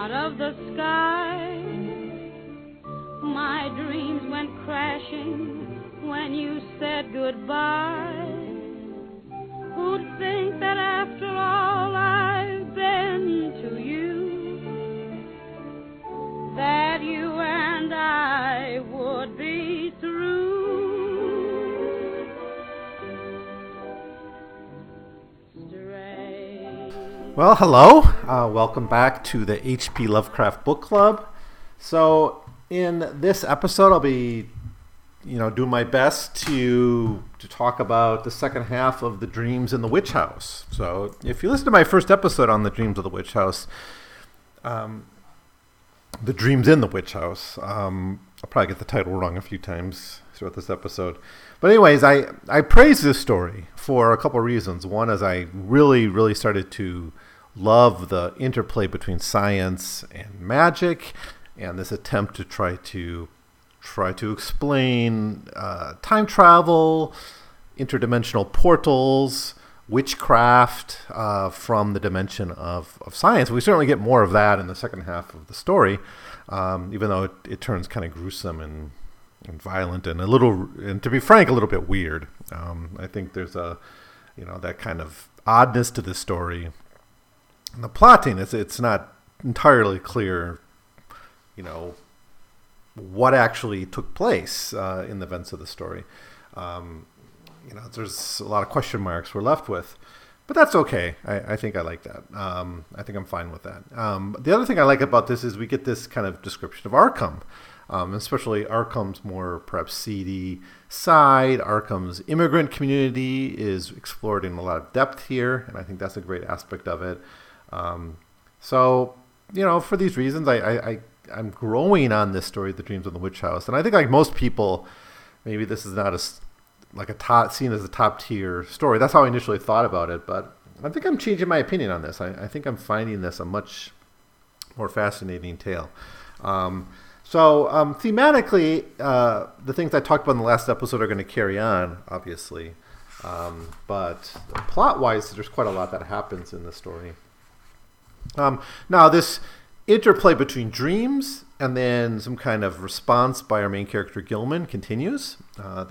out of the sky. My dreams went crashing when you said goodbye. Who'd think that after all I've been to you, that you and I would be through? Strange. Well, hello. Welcome back to the H.P. Lovecraft Book Club. So, in this episode, I'll be, doing my best to talk about the second half of the Dreams in the Witch House. So, if you listen to my first episode on the Dreams of the Witch House, the Dreams in the Witch House, I'll probably get the title wrong a few times throughout this episode. But anyways, I praise this story for a couple of reasons. One is I really, really started to love the interplay between science and magic, and this attempt to try to explain time travel, interdimensional portals, witchcraft from the dimension of science. We certainly get more of that in the second half of the story, even though it turns kind of gruesome and violent and to be frank, a little bit weird. I think there's that kind of oddness to this story. And the plotting, it's not entirely clear, what actually took place in the events of the story. There's a lot of question marks we're left with, but that's okay. I think I like that. I think I'm fine with that. The other thing I like about this is we get this kind of description of Arkham, especially Arkham's more perhaps seedy side. Arkham's immigrant community is explored in a lot of depth here, and I think that's a great aspect of it. For these reasons, I'm growing on this story, The Dreams of the Witch House. And I think like most people, maybe this is not seen as a top tier story. That's how I initially thought about it. But I think I'm changing my opinion on this. I think I'm finding this a much more fascinating tale. Thematically, the things I talked about in the last episode are going to carry on, obviously. But plot-wise, there's quite a lot that happens in this story. Now, this interplay between dreams and then some kind of response by our main character Gilman continues. We saw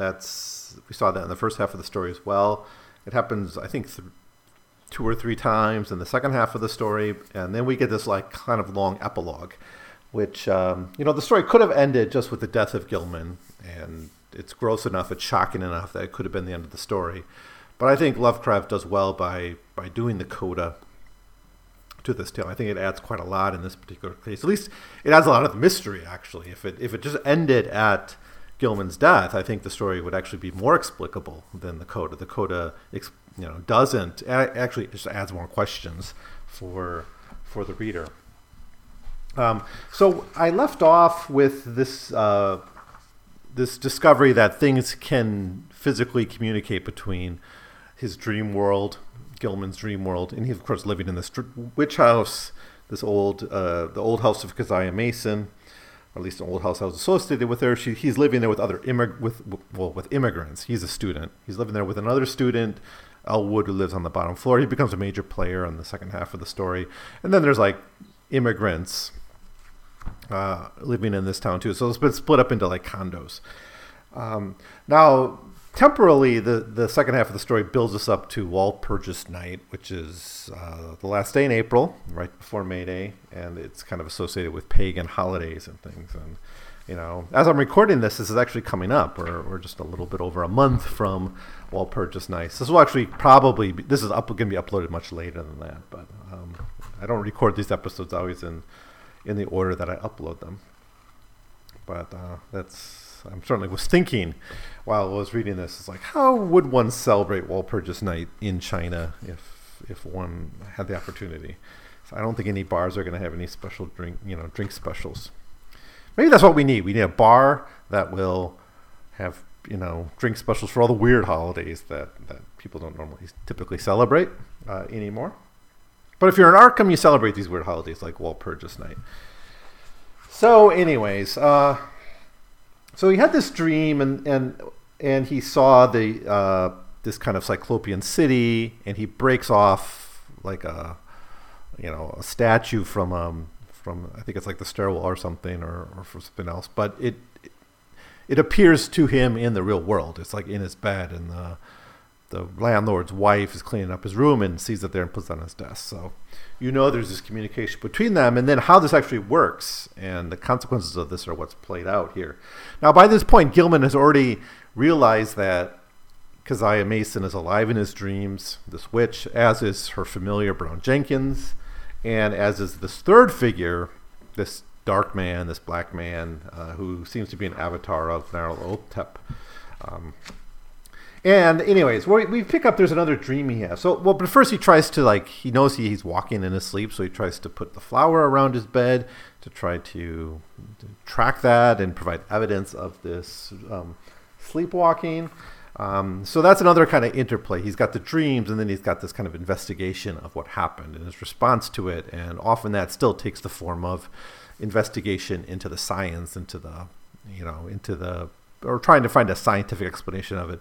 that in the first half of the story as well. It happens, I think, two or three times in the second half of the story, and then we get this kind of long epilogue, which the story could have ended just with the death of Gilman, and it's gross enough, it's shocking enough that it could have been the end of the story. But I think Lovecraft does well by doing the coda to this tale. I think it adds quite a lot in this particular case. At least it adds a lot of mystery, actually. If it just ended at Gilman's death, I think the story would actually be more explicable than the coda. The coda, doesn't. Actually, it just adds more questions for the reader. So I left off with this this discovery that things can physically communicate between his dream world, Gilman's dream world, and he's of course living in this witch house, this old house of Keziah Mason, or at least an old house I was associated with her. He's living there with with immigrants. He's a student. He's living there with another student, Elwood, who lives on the bottom floor. He becomes a major player in the second half of the story, and then there's immigrants living in this town too. So it's been split up into condos. Now, temporally, the second half of the story builds us up to Walpurgis Night, which is the last day in April, right before May Day, and it's kind of associated with pagan holidays and things. And as I'm recording this is actually coming up. We're just a little bit over a month from Walpurgis Night. So this will actually going to be uploaded much later than that. But I don't record these episodes always in the order that I upload them. But that's. I certainly was thinking while I was reading this, it's how would one celebrate Walpurgis Night in China if one had the opportunity? So I don't think any bars are going to have any special drink specials. Maybe that's what we need. We need a bar that will have, drink specials for all the weird holidays that people don't normally typically celebrate anymore. But if you're in Arkham, you celebrate these weird holidays like Walpurgis Night. So anyways, so he had this dream, and he saw the this kind of cyclopean city, and he breaks off a statue from from, I think it's like the stairwell or something, or from something else. But it appears to him in the real world. It's like in his bed, and the landlord's wife is cleaning up his room and sees it there and puts it on his desk. So there's this communication between them, and then how this actually works and the consequences of this are what's played out here. Now, by this point, Gilman has already realized that Keziah Mason is alive in his dreams, this witch, as is her familiar Brown Jenkins, and as is this third figure, this dark man, this black man, who seems to be an avatar of Nyarlathotep. And anyways, we pick up, there's another dream he has. So, but first he tries to, he knows he's walking in his sleep, so he tries to put the flower around his bed to try to track that and provide evidence of this sleepwalking. So that's another kind of interplay. He's got the dreams, and then he's got this kind of investigation of what happened and his response to it. And often that still takes the form of investigation into the science, or trying to find a scientific explanation of it.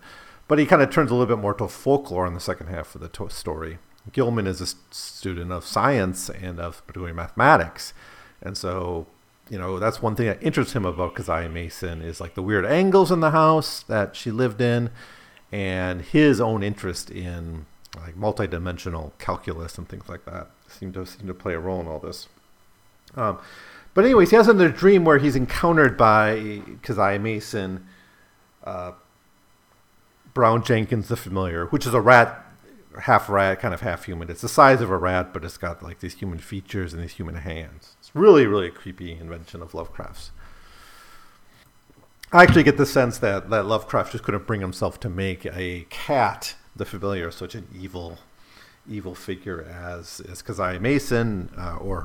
But he kind of turns a little bit more to folklore in the second half of the story. Gilman is a student of science and of doing mathematics. And so, that's one thing that interests him about Keziah Mason is the weird angles in the house that she lived in, and his own interest in multidimensional calculus and things like that seem to play a role in all this. But anyways, he has another dream where he's encountered by Keziah Mason, Brown Jenkins the familiar, which is a rat, half rat, kind of half human. It's the size of a rat, but it's got these human features and these human hands. Really, really a creepy invention of Lovecraft's. I actually get the sense that Lovecraft just couldn't bring himself to make a cat, the familiar, such an evil figure as Keziah Mason, or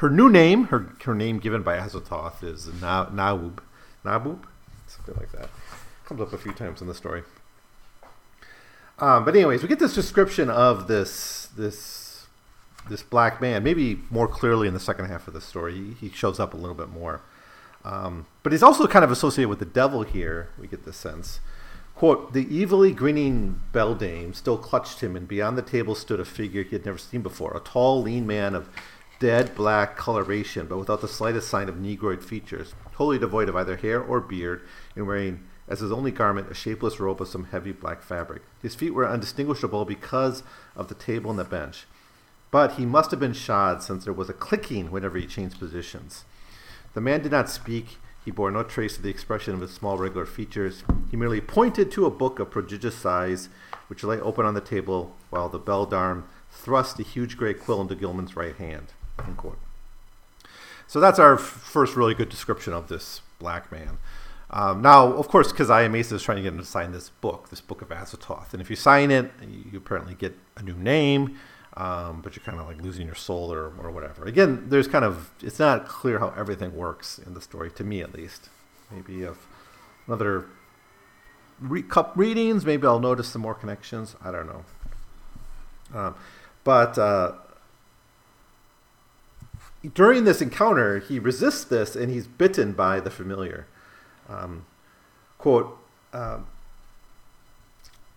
her new name, her name given by Azathoth is Nabub, something like that. Comes up a few times in the story. But anyways, we get this description of this black man, maybe more clearly in the second half of the story. He shows up a little bit more. But he's also kind of associated with the devil here, we get this sense. Quote, the evilly grinning beldame still clutched him, and beyond the table stood a figure he had never seen before, a tall, lean man of dead black coloration, but without the slightest sign of negroid features, wholly devoid of either hair or beard, and wearing as his only garment a shapeless robe of some heavy black fabric. His feet were undistinguishable because of the table and the bench. But he must have been shod, since there was a clicking whenever he changed positions. The man did not speak. He bore no trace of the expression of his small, regular features. He merely pointed to a book of prodigious size, which lay open on the table, while the beldarm thrust a huge gray quill into Gilman's right hand. Unquote. So that's our first really good description of this black man. Now, of course, Keziah Mason is trying to get him to sign this book of Azathoth. And if you sign it, you apparently get a new name. But you're kind of losing your soul or whatever. Again, there's it's not clear how everything works in the story, to me at least. Maybe if another cup readings, maybe I'll notice some more connections. I don't know. But during this encounter, he resists this and he's bitten by the familiar. Quote,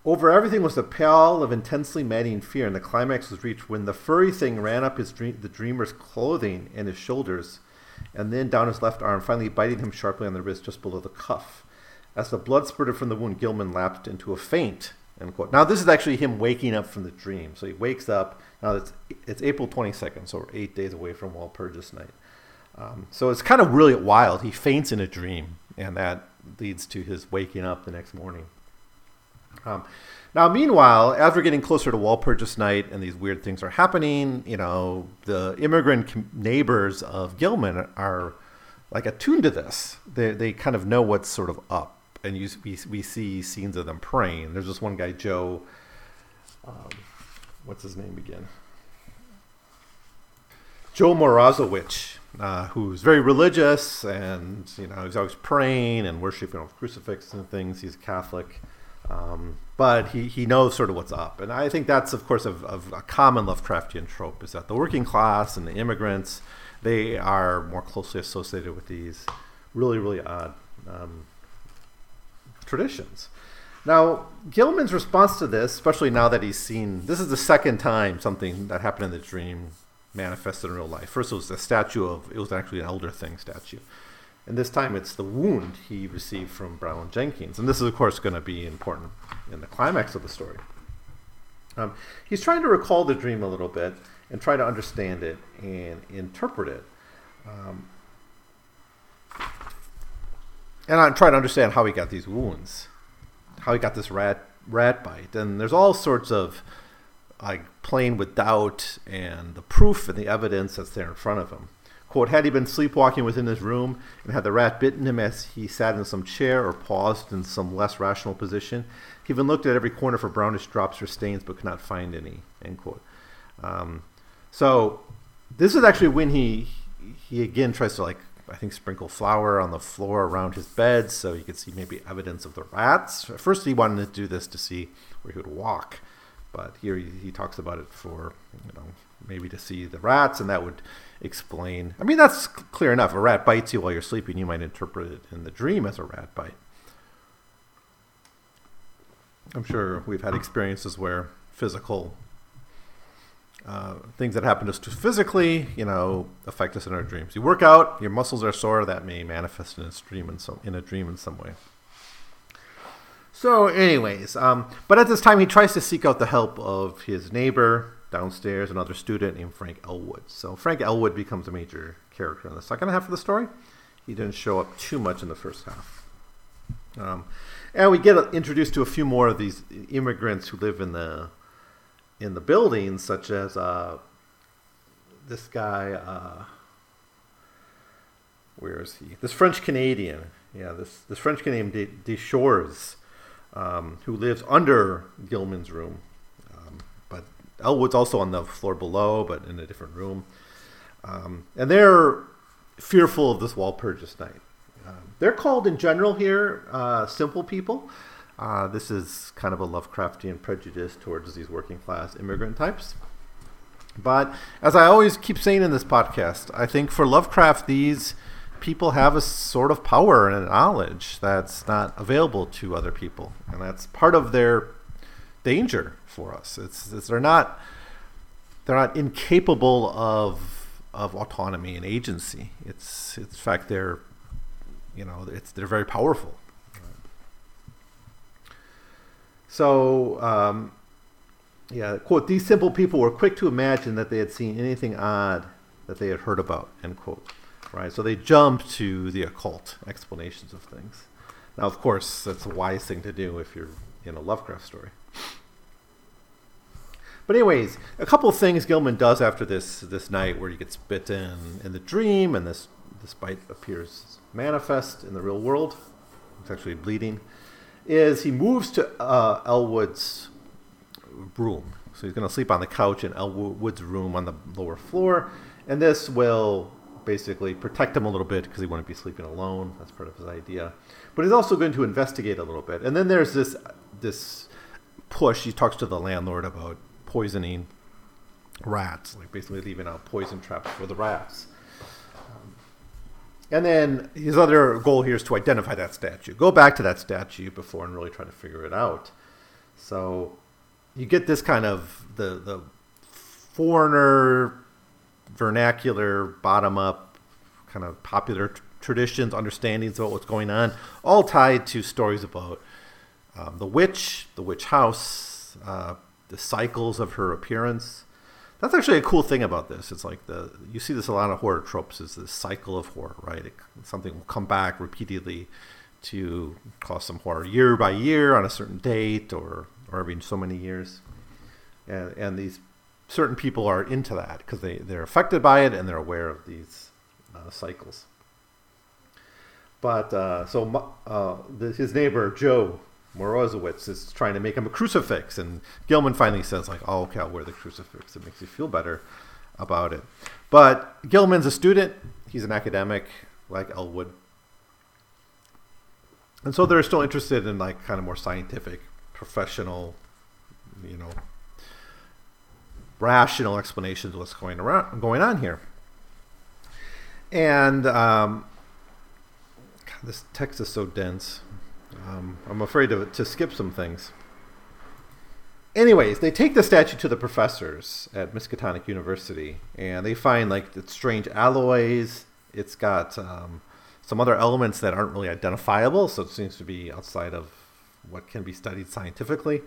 over everything was the pall of intensely maddening fear, and the climax was reached when the furry thing ran up the dreamer's clothing and his shoulders, and then down his left arm, finally biting him sharply on the wrist just below the cuff. As the blood spurted from the wound, Gilman lapsed into a faint. End quote. Now, this is actually him waking up from the dream. So he wakes up. Now, it's April 22nd, so we're 8 days away from Walpurgis Night. So it's kind of really wild. He faints in a dream, and that leads to his waking up the next morning. Now, meanwhile, as we're getting closer to Walpurgis Night and these weird things are happening, the immigrant neighbors of Gilman are attuned to this. They kind of know what's sort of up. And we see scenes of them praying. There's this one guy, Joe, what's his name again? Joe Morozowicz, who's very religious and, he's always praying and worshiping with crucifixes and things. He's Catholic. But he knows sort of what's up. And I think that's, of course, a common Lovecraftian trope, is that the working class and the immigrants, they are more closely associated with these really, really odd traditions. Now, Gilman's response to this, especially now that he's seen, this is the second time something that happened in the dream manifested in real life. First, it was a statue of, it was actually an Elder Thing statue. And this time it's the wound he received from Brown Jenkins. And this is, of course, going to be important in the climax of the story. He's trying to recall the dream a little bit and try to understand it and interpret it. And I'm trying to understand how he got these wounds, how he got this rat bite. And there's all sorts of like playing with doubt and the proof and the evidence that's there in front of him. Quote, had he been sleepwalking within his room and had the rat bitten him as he sat in some chair or paused in some less rational position, he even looked at every corner for brownish drops or stains but could not find any, end quote. So this is actually when he again tries to, like, I think, sprinkle flour on the floor around his bed so he could see maybe evidence of the rats. At first he wanted to do this to see where he would walk, but here he talks about it for, you know, maybe to see the rats, and that would explain. I mean, that's clear enough. A rat bites you while you're sleeping. You might interpret it in the dream as a rat bite. I'm sure we've had experiences where physical things that happen to us physically, you know, affect us in our dreams. You work out, your muscles are sore. That may manifest in a dream in some way. So, anyways, but at this time he tries to seek out the help of his neighbor downstairs, another student named Frank Elwood. So Frank Elwood becomes a major character in the second half of the story. He didn't show up too much in the first half. And we get introduced to a few more of these immigrants who live in the building, such as this guy, where is he? This French-Canadian. Yeah, this French-Canadian Deschores, who lives under Gilman's room. Elwood's also on the floor below, but in a different room. And they're fearful of this Walpurgis Night. They're called, in general here, simple people. This is kind of a Lovecraftian prejudice towards these working-class immigrant types. But as I always keep saying in this podcast, I think for Lovecraft, these people have a sort of power and knowledge that's not available to other people. And that's part of their danger for us. It's they're not incapable of autonomy and agency. It's in fact they're very powerful. So quote, these simple people were quick to imagine that they had seen anything odd that they had heard about, end quote. Right, so they jump to the occult explanations of things. Now, of course, that's a wise thing to do if you're in a Lovecraft story. But anyways, a couple of things Gilman does after this night where he gets bitten in the dream, and this bite appears manifest in the real world. It's actually bleeding. Is he moves to Elwood's room. So he's going to sleep on the couch in Elwood's room on the lower floor. And this will basically protect him a little bit because he wouldn't be sleeping alone. That's part of his idea. But he's also going to investigate a little bit. And then there's this push. He talks to the landlord about poisoning rats, like basically leaving out poison traps for the rats. And then his other goal here is to identify that statue. Go back to that statue before and really try to figure it out. So you get this kind of the foreigner, vernacular, bottom-up, kind of popular traditions, understandings about what's going on, all tied to stories about the witch house, the cycles of her appearance. That's actually a cool thing about this. It's like you see this a lot of horror tropes, is this cycle of horror, right? Something will come back repeatedly to cause some horror year by year on a certain date or every so many years. And these certain people are into that because they're affected by it and they're aware of these cycles. But his neighbor, Joe Morozowicz, is trying to make him a crucifix, and Gilman finally says, like, oh, okay, I'll wear the crucifix. It makes you feel better about it. But Gilman's a student. He's an academic, like Elwood. And so they're still interested in, like, kind of more scientific, professional, you know, rational explanations of what's going on here. And God, this text is so dense. I'm afraid to skip some things. Anyways, they take the statue to the professors at Miskatonic University, and they find, like, it's strange alloys. It's got some other elements that aren't really identifiable, so it seems to be outside of what can be studied scientifically.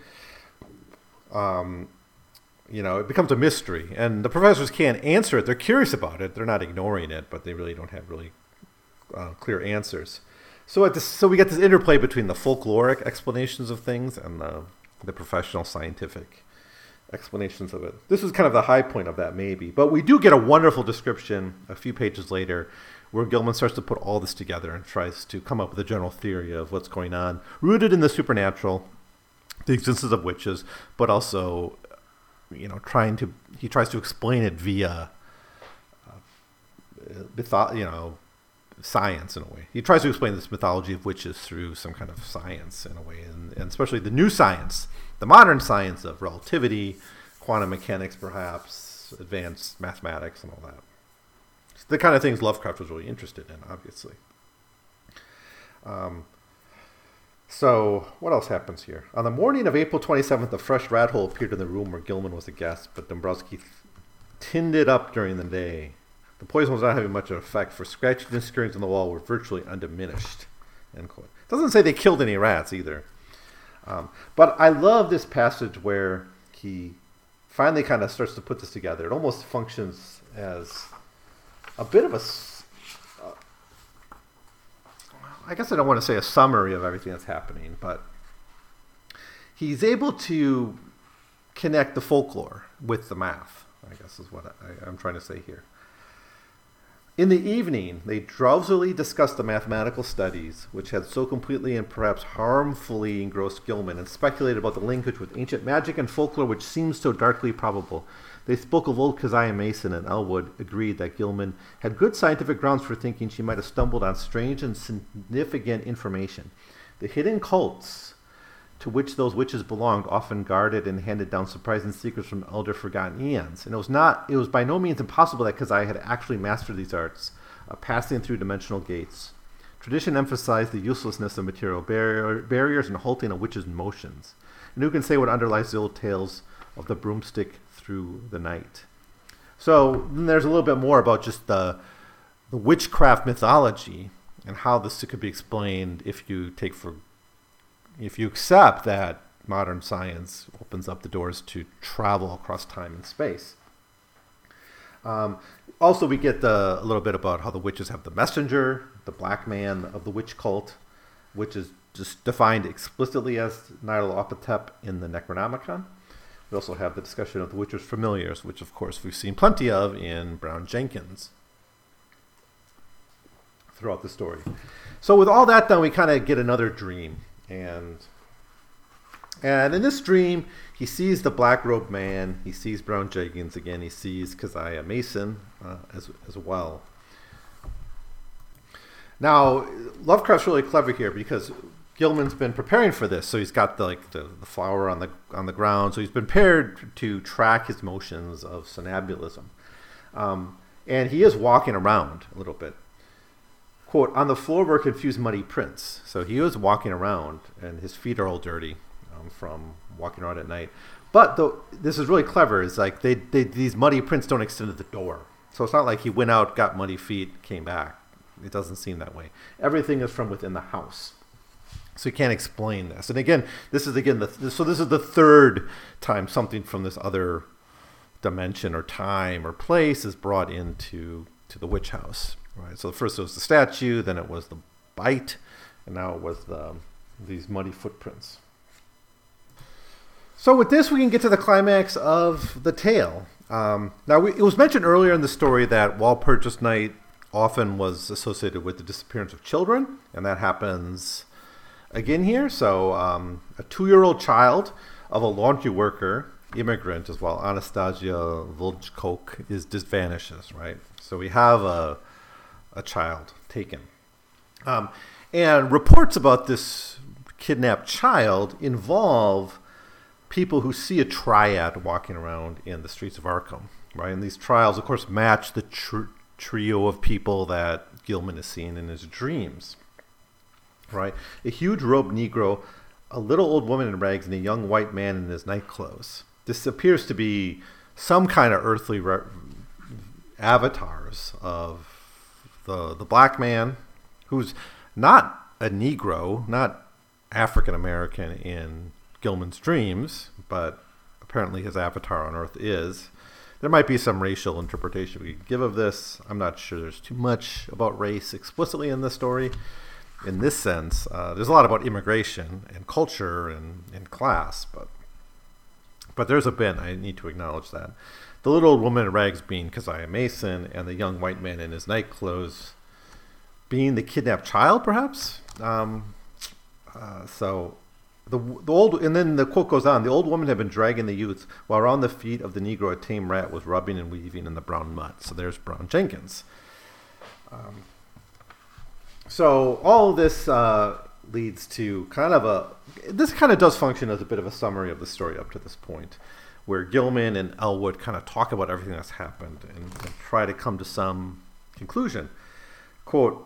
You know, it becomes a mystery, and the professors can't answer it. They're curious about it. They're not ignoring it, but they really don't have really clear answers. So we get this interplay between the folkloric explanations of things and the professional scientific explanations of it. This was kind of the high point of that, maybe. But we do get a wonderful description a few pages later where Gilman starts to put all this together and tries to come up with a general theory of what's going on, rooted in the supernatural, the existence of witches, but also, you know, he tries to explain it via, science in a way. He tries to explain this mythology of witches through some kind of science in a way, and especially the new science, the modern science of relativity, quantum mechanics perhaps, advanced mathematics and all that. It's the kind of things Lovecraft was really interested in, obviously. So, what else happens here? On the morning of April 27th, a fresh rat hole appeared in the room where Gilman was a guest, but Dombrowski tinned it up during the day. The poison was not having much of an effect, for scratches and scurries on the wall were virtually undiminished. End quote. Doesn't say they killed any rats either. But I love this passage where he finally kind of starts to put this together. It almost functions as a bit of a... I guess I don't want to say a summary of everything that's happening, but he's able to connect the folklore with the math, I guess is what I'm trying to say here. In the evening, they drowsily discussed the mathematical studies, which had so completely and perhaps harmfully engrossed Gilman, and speculated about the linkage with ancient magic and folklore, which seems so darkly probable. They spoke of old Keziah Mason, and Elwood agreed that Gilman had good scientific grounds for thinking she might have stumbled on strange and significant information. The hidden cults to which those witches belonged often guarded and handed down surprising secrets from elder forgotten eons, and it was by no means impossible that Keziah had actually mastered these arts of passing through dimensional gates. Tradition emphasized the uselessness of material barriers and halting a witch's motions. And who can say what underlies the old tales of the broomstick through the night? So then there's a little bit more about just the witchcraft mythology and how this could be explained if you accept that modern science opens up the doors to travel across time and space. Also, we get a little bit about how the witches have the messenger, the black man of the witch cult, which is just defined explicitly as Nyarlathotep in the Necronomicon. We also have the discussion of the witcher's familiars, which, of course, we've seen plenty of in Brown Jenkins throughout the story. So with all that done, we kind of get another dream. And in this dream, he sees the black-robed man. He sees Brown Jenkins again. He sees Keziah Mason as well. Now, Lovecraft's really clever here because Gilman's been preparing for this, so he's got the flower on the ground, so he's been prepared to track his motions of somnambulism. And he is walking around a little bit. Quote, on the floor were confused muddy prints. So he was walking around, and his feet are all dirty from walking around at night. But this is really clever. It's like these muddy prints don't extend to the door. So it's not like he went out, got muddy feet, came back. It doesn't seem that way. Everything is from within the house. So you can't explain this. And again, this is the third time something from this other dimension or time or place is brought into the witch house, right? So first it was the statue, then it was the bite, and now it was these muddy footprints. So with this, we can get to the climax of the tale. It was mentioned earlier in the story that Walpurgis Night often was associated with the disappearance of children, and that happens again here. So a 2-year-old child of a laundry worker, immigrant as well, Anastasia Volchok, vanishes, right? So we have a child taken. And reports about this kidnapped child involve people who see a triad walking around in the streets of Arkham, right? And these trials, of course, match the trio of people that Gilman is seeing in his dreams. Right, a huge robed Negro, a little old woman in rags and a young white man in his nightclothes. This appears to be some kind of earthly avatars of the black man, who's not a Negro, not African American in Gilman's dreams, but apparently his avatar on Earth is. There might be some racial interpretation we could give of this. I'm not sure there's too much about race explicitly in this story. In this sense, there's a lot about immigration and culture and class, but there's a bent. I need to acknowledge that. The little old woman in rags being Keziah Mason, and the young white man in his nightclothes being the kidnapped child, perhaps? So... The old, and then the quote goes on, the old woman had been dragging the youth while around the feet of the Negro a tame rat was rubbing and weaving in the brown mud. So there's Brown Jenkins. So all this leads to kind of a, this kind of does function as a bit of a summary of the story up to this point, where Gilman and Elwood kind of talk about everything that's happened and try to come to some conclusion. Quote,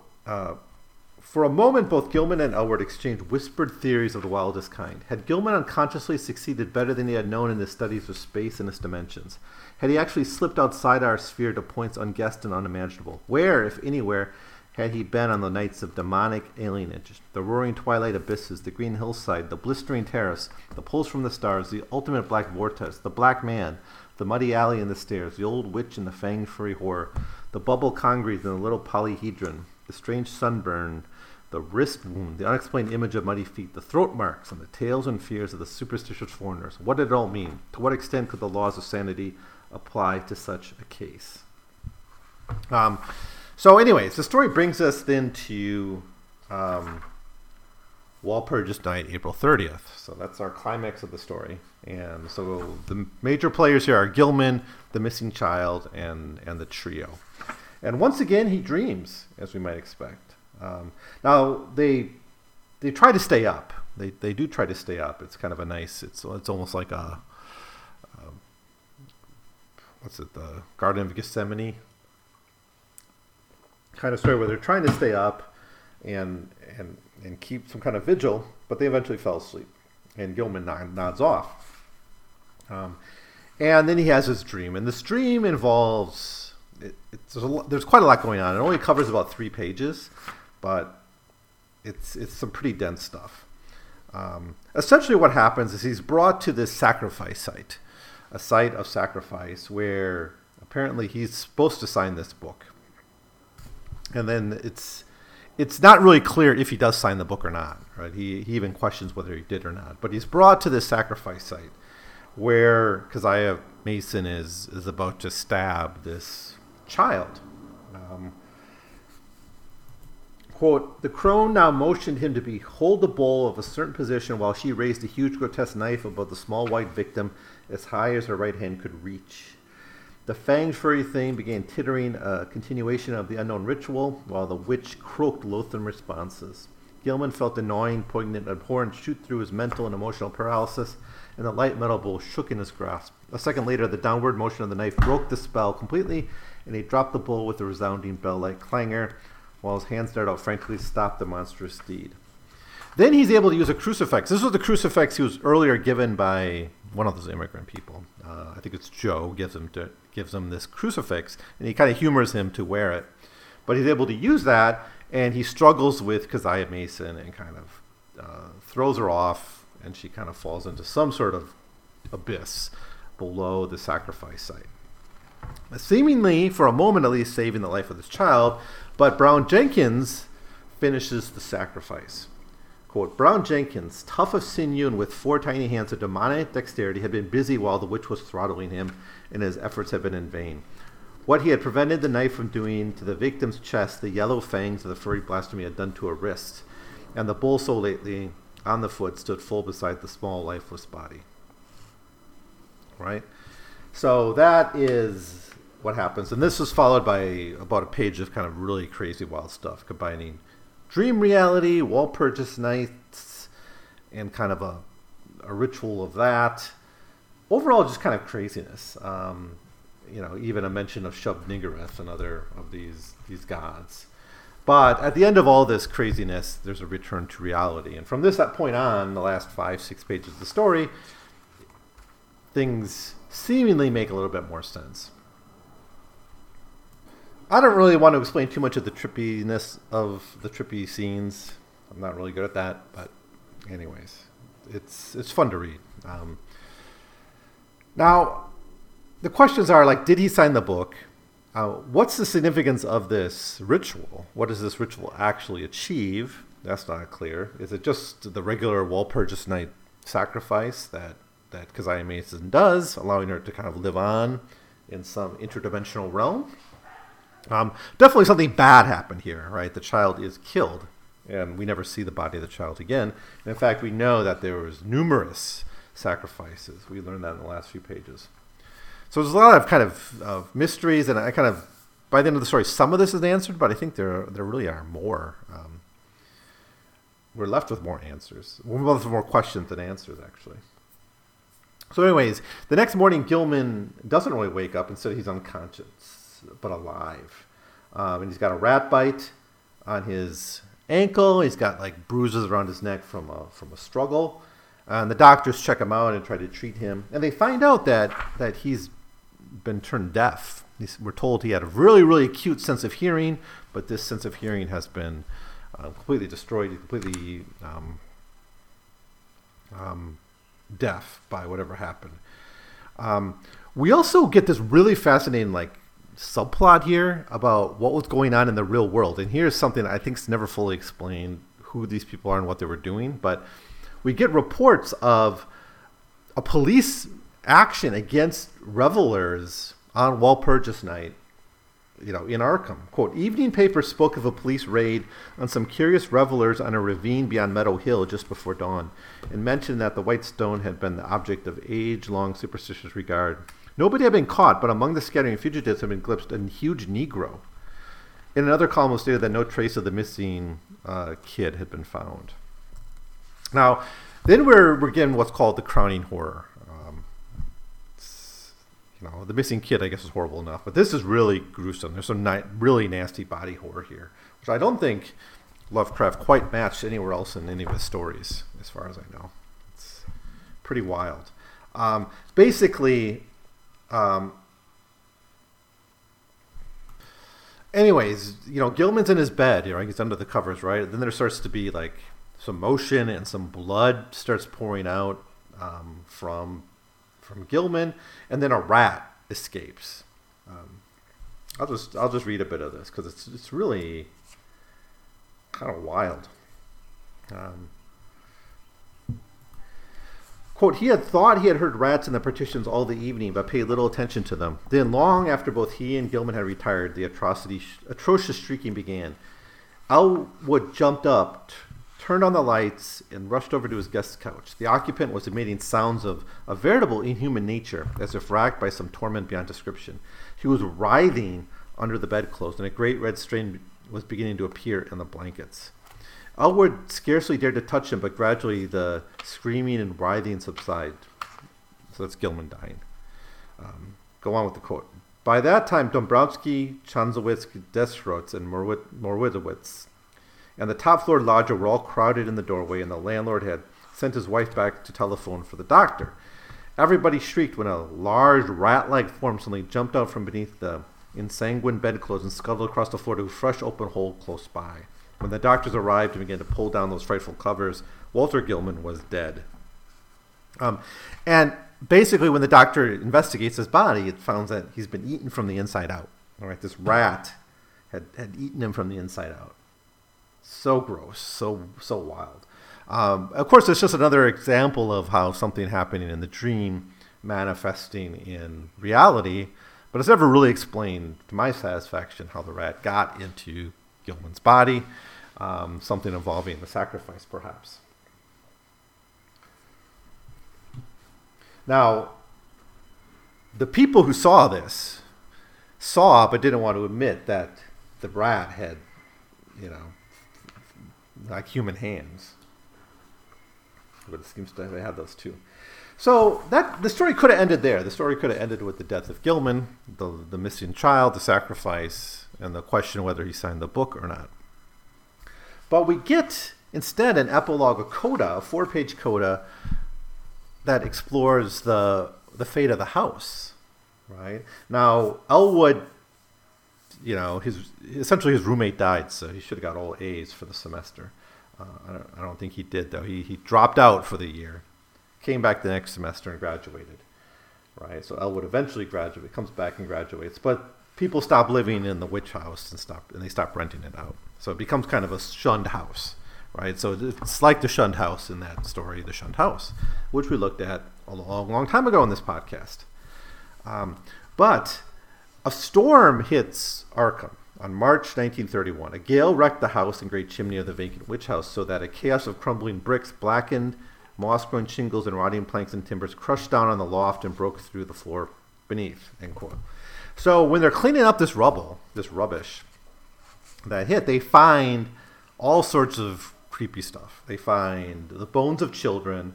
for a moment, both Gilman and Elwood exchanged whispered theories of the wildest kind. Had Gilman unconsciously succeeded better than he had known in his studies of space and its dimensions? Had he actually slipped outside our sphere to points unguessed and unimaginable? Where, if anywhere, had he been on the nights of demonic alienage, the roaring twilight abysses, the green hillside, the blistering terrace, the pulse from the stars, the ultimate black vortex, the black man, the muddy alley and the stairs, the old witch and the fanged furry horror, the bubble congeries and the little polyhedron, the strange sunburn, the wrist wound, the unexplained image of muddy feet, the throat marks, and the tales and fears of the superstitious foreigners. What did it all mean? To what extent could the laws of sanity apply to such a case? So anyways, the story brings us then to Walpurgis Night, April 30th. So that's our climax of the story. And so the major players here are Gilman, the missing child, and the trio. And once again, he dreams, as we might expect. Now they try to stay up. They do try to stay up. It's kind of a nice. It's almost like a the Garden of Gethsemane kind of story where they're trying to stay up and keep some kind of vigil, but they eventually fell asleep. And Gilman nods off. And then he has his dream, and this dream involves there's quite a lot going on. It only covers about 3 pages. But it's some pretty dense stuff. Essentially what happens is he's brought to this sacrifice site, a site of sacrifice where apparently he's supposed to sign this book. And then it's not really clear if he does sign the book or not, right? He even questions whether he did or not. But he's brought to this sacrifice site where Keziah Mason is about to stab this child. Quote, the crone now motioned him to hold the bowl of a certain position while she raised a huge grotesque knife above the small white victim as high as her right hand could reach. The fanged furry thing began tittering a continuation of the unknown ritual while the witch croaked loathsome responses. Gilman felt annoying, poignant, abhorrent shoot through his mental and emotional paralysis, and the light metal bowl shook in his grasp. A second later, the downward motion of the knife broke the spell completely, and he dropped the bowl with a resounding bell-like clangor, while his hands dart out frantically to stop the monstrous deed. Then he's able to use a crucifix. This was the crucifix he was earlier given by one of those immigrant people. I think it's Joe gives him this crucifix, and he kind of humors him to wear it. But he's able to use that, and he struggles with Keziah Mason and kind of throws her off, and she kind of falls into some sort of abyss below the sacrifice site. Seemingly, for a moment at least, saving the life of this child, but Brown Jenkins finishes the sacrifice. Quote, Brown Jenkins, tough of sinew and with 4 tiny hands of demonic dexterity, had been busy while the witch was throttling him, and his efforts had been in vain. What he had prevented the knife from doing to the victim's chest, the yellow fangs of the furry blasphemy had done to her wrist, and the bowl so lately on the foot stood full beside the small, lifeless body. Right? So that is what happens. And this was followed by about a page of kind of really crazy wild stuff, combining dream reality, Walpurgis nights, and kind of a ritual of that. Overall, just kind of craziness. Even a mention of Shub-Niggurath and other of these gods. But at the end of all this craziness, there's a return to reality. And from this point on, the last 5-6 pages of the story, things seemingly make a little bit more sense. I don't really want to explain too much of the trippiness of the trippy scenes. I'm not really good at that, but anyways, it's fun to read. Now, the questions are, like, did he sign the book? What's the significance of this ritual? What does this ritual actually achieve? That's not clear. Is it just the regular Walpurgis Night sacrifice that Keziah Mason does, allowing her to kind of live on in some interdimensional realm? Definitely something bad happened here, right? The child is killed, and we never see the body of the child again. And in fact, we know that there was numerous sacrifices. We learned that in the last few pages. So there's a lot of kind of mysteries, and I kind of, by the end of the story, some of this is answered, but I think there really are more. We're left with more answers. We're left with more questions than answers, actually. So anyways, the next morning, Gilman doesn't really wake up. Instead, he's unconscious, but alive. And he's got a rat bite on his ankle. He's got, like, bruises around his neck from a struggle. And the doctors check him out and try to treat him. And they find out that he's been turned deaf. We're told he had a really, really acute sense of hearing, but this sense of hearing has been completely destroyed, completely deaf by whatever happened. We also get this really fascinating, like, subplot here about what was going on in the real world. And here's something I think is never fully explained, who these people are and what they were doing. But we get reports of a police action against revelers on Walpurgis Night, in Arkham. Quote, "Evening paper spoke of a police raid on some curious revelers on a ravine beyond Meadow Hill just before dawn, and mentioned that the white stone had been the object of age-long superstitious regard. Nobody had been caught, but among the scattering fugitives had been glimpsed a huge Negro." In another column, it stated that no trace of the missing kid had been found. Now, then we're getting what's called the crowning horror. The missing kid, I guess, is horrible enough, but this is really gruesome. There's some really nasty body horror here, which I don't think Lovecraft quite matched anywhere else in any of his stories, as far as I know. It's pretty wild. Gilman's in his bed, he's under the covers, right? Then there starts to be, like, some motion, and some blood starts pouring out from Gilman, and then a rat escapes. I'll just read a bit of this because it's really kind of wild. Quote, "He had thought he had heard rats in the partitions all the evening, but paid little attention to them. Then, long after both he and Gilman had retired, the atrocious shrieking began. Elwood jumped up, turned on the lights, and rushed over to his guest's couch. The occupant was emitting sounds of a veritable inhuman nature, as if racked by some torment beyond description. She was writhing under the bedclothes, and a great red stain was beginning to appear in the blankets. Elwood scarcely dared to touch him, but gradually the screaming and writhing subsided." So that's Gilman dying. Go on with the quote. "By that time, Dombrowski, Chanzowitz, Desrots, and Morozowicz and the top-floor lodger were all crowded in the doorway, and the landlord had sent his wife back to telephone for the doctor. Everybody shrieked when a large rat-like form suddenly jumped out from beneath the ensanguined bedclothes and scuttled across the floor to a fresh open hole close by. When the doctors arrived and began to pull down those frightful covers, Walter Gilman was dead." And basically, when the doctor investigates his body, it finds that he's been eaten from the inside out. All right, this rat had eaten him from the inside out. So gross, so wild. Of course, it's just another example of how something happening in the dream manifesting in reality, but it's never really explained, to my satisfaction, how the rat got into Gilman's body, something involving the sacrifice, perhaps. Now, the people who saw this saw but didn't want to admit that the rat had, like human hands. But it seems to have those too. So the story could have ended there. The story could have ended with the death of Gilman, the missing child, the sacrifice, and the question whether he signed the book or not. But we get instead an epilogue, a four-page coda that explores the fate of the house. Right now, Elwood, you know, essentially his roommate died, so he should have got all A's for the semester. I don't think he did, though. He dropped out for the year, came back the next semester and graduated. Right, so Elwood eventually comes back and graduates, but people stop living in the witch house and they stop renting it out. So it becomes kind of a shunned house, right? So it's like the Shunned House in that story, The Shunned House, which we looked at a long, long time ago in this podcast. But a storm hits Arkham on March 1931. A gale wrecked the house and great chimney of the vacant witch house, so that a chaos of crumbling bricks, blackened moss-grown shingles, and rotting planks and timbers crushed down on the loft and broke through the floor beneath, end quote. So when they're cleaning up this rubble, this rubbish that hit, they find all sorts of creepy stuff. They find the bones of children.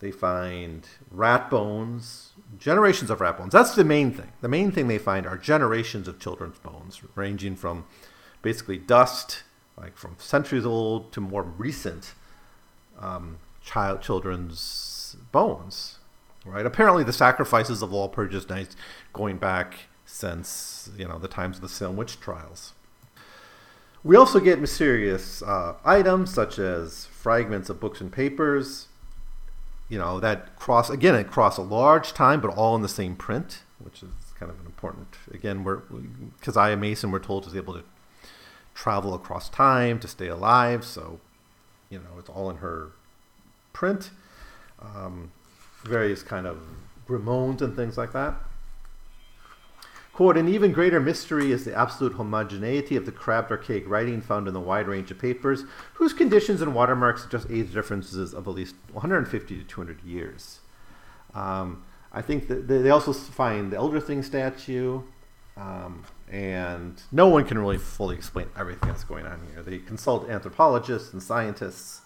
They find rat bones, generations of rat bones. That's the main thing. The main thing they find are generations of children's bones, ranging from basically dust, like from centuries old, to more recent children's bones. Right? Apparently the sacrifices of Walpurgis Night going back since, you know, the times of the Salem Witch Trials. We also get mysterious items such as fragments of books and papers, you know, that cross a large time, but all in the same print, which is kind of an important, again, Keziah Mason, we're told, is able to travel across time to stay alive. So, you know, it's all in her print. Various kind of grimoires and things like that. Quote, an even greater mystery is the absolute homogeneity of the crabbed archaic writing found in the wide range of papers, whose conditions and watermarks suggest age differences of at least 150 to 200 years. I think that they also find the Elder Thing statue, and no one can really fully explain everything that's going on here. They consult anthropologists and scientists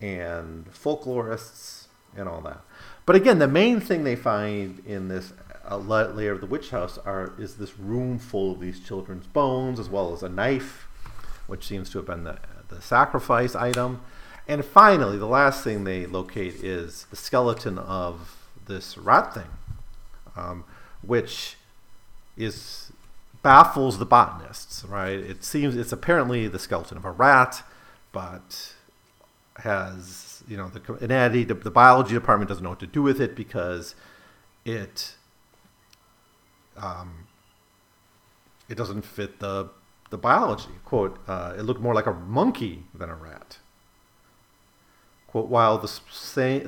and folklorists and all that. But again, the main thing they find in this a layer of the witch house is this room full of these children's bones, as well as a knife, which seems to have been the sacrifice item. And finally, the last thing they locate is the skeleton of this rat thing, which baffles the botanists, right? It seems it's apparently the skeleton of a rat, but has, you know, the biology department doesn't know what to do with it because it doesn't fit the biology. Quote, it looked more like a monkey than a rat. Quote, while the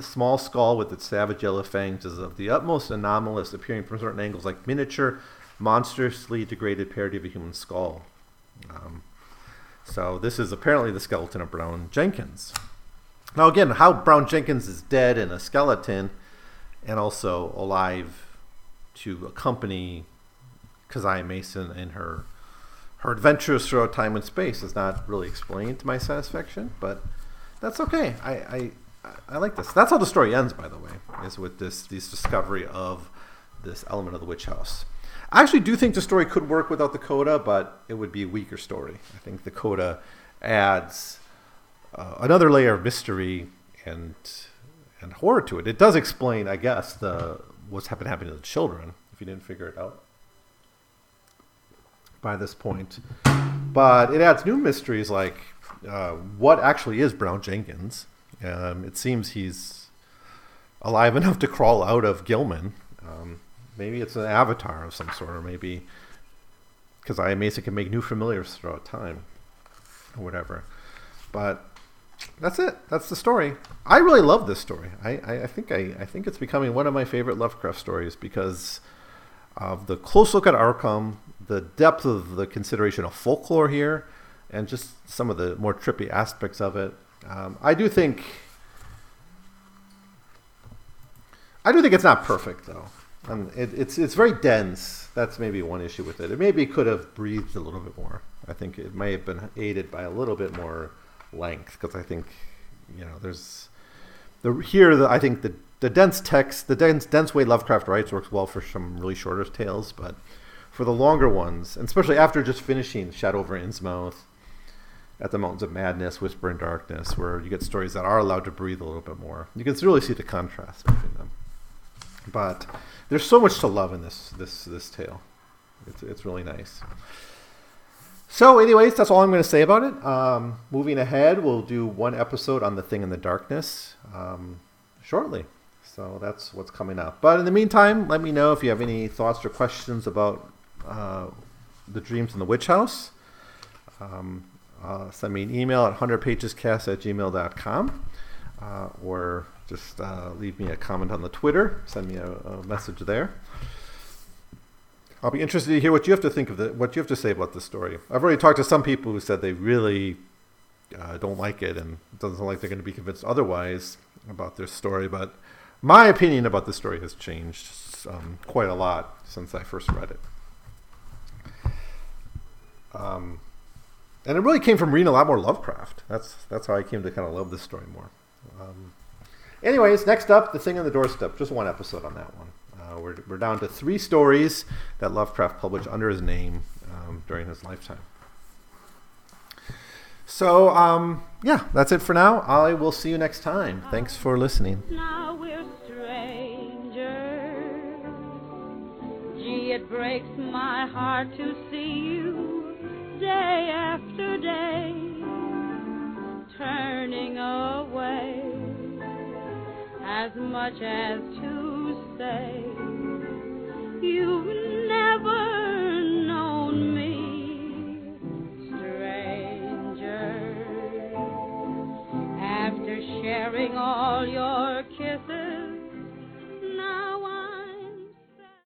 small skull with its savage yellow fangs is of the utmost anomalous, appearing from certain angles like miniature, monstrously degraded parody of a human skull. So this is apparently the skeleton of Brown Jenkins. Now again, how Brown Jenkins is dead and a skeleton and also alive to accompany Keziah Mason in her adventures throughout time and space is not really explained to my satisfaction, but that's okay. I like this. That's how the story ends, by the way, is with this discovery of this element of the witch house. I actually do think the story could work without the coda, but it would be a weaker story. I think the coda adds another layer of mystery and horror to it. It does explain, I guess, what's happening to the children, if you didn't figure it out by this point. But it adds new mysteries like what actually is Brown Jenkins. It seems he's alive enough to crawl out of Gilman. Maybe it's an avatar of some sort, or maybe Keziah Mason can make new familiars throughout time or whatever. But that's it. That's the story. I really love this story. I think it's becoming one of my favorite Lovecraft stories because of the close look at Arkham, the depth of the consideration of folklore here, and just some of the more trippy aspects of it. I do think it's not perfect though. It's very dense. That's maybe one issue with it. It maybe could have breathed a little bit more. I think it may have been aided by a little bit more length, because I think, you know, I think the dense text, the dense way Lovecraft writes works well for some really shorter tales, but for the longer ones, and especially after just finishing Shadow over Innsmouth At the Mountains of Madness, Whisper in Darkness, where you get stories that are allowed to breathe a little bit more. You can really see the contrast between them. But there's so much to love in this tale. It's really nice. So anyways, that's all I'm going to say about it. Moving ahead, we'll do one episode on The Thing in the Darkness shortly. So that's what's coming up. But in the meantime, let me know if you have any thoughts or questions about the Dreams in the Witch House. Send me an email at 100pagescast@gmail.com or just leave me a comment on the Twitter. Send me a message there. I'll be interested to hear what you have to think of what you have to say about this story. I've already talked to some people who said they really don't like it, and it doesn't sound like they're going to be convinced otherwise about this story. But my opinion about this story has changed quite a lot since I first read it. And it really came from reading a lot more Lovecraft. That's how I came to kind of love this story more. Anyways, next up, The Thing on the Doorstep. Just one episode on that one. We're down to 3 stories that Lovecraft published under his name during his lifetime. So, yeah, that's it for now. I will see you next time. Thanks for listening. Now we're strangers. Gee, it breaks my heart to see you day after day, turning away as much as to say you've never known me. Sharing all your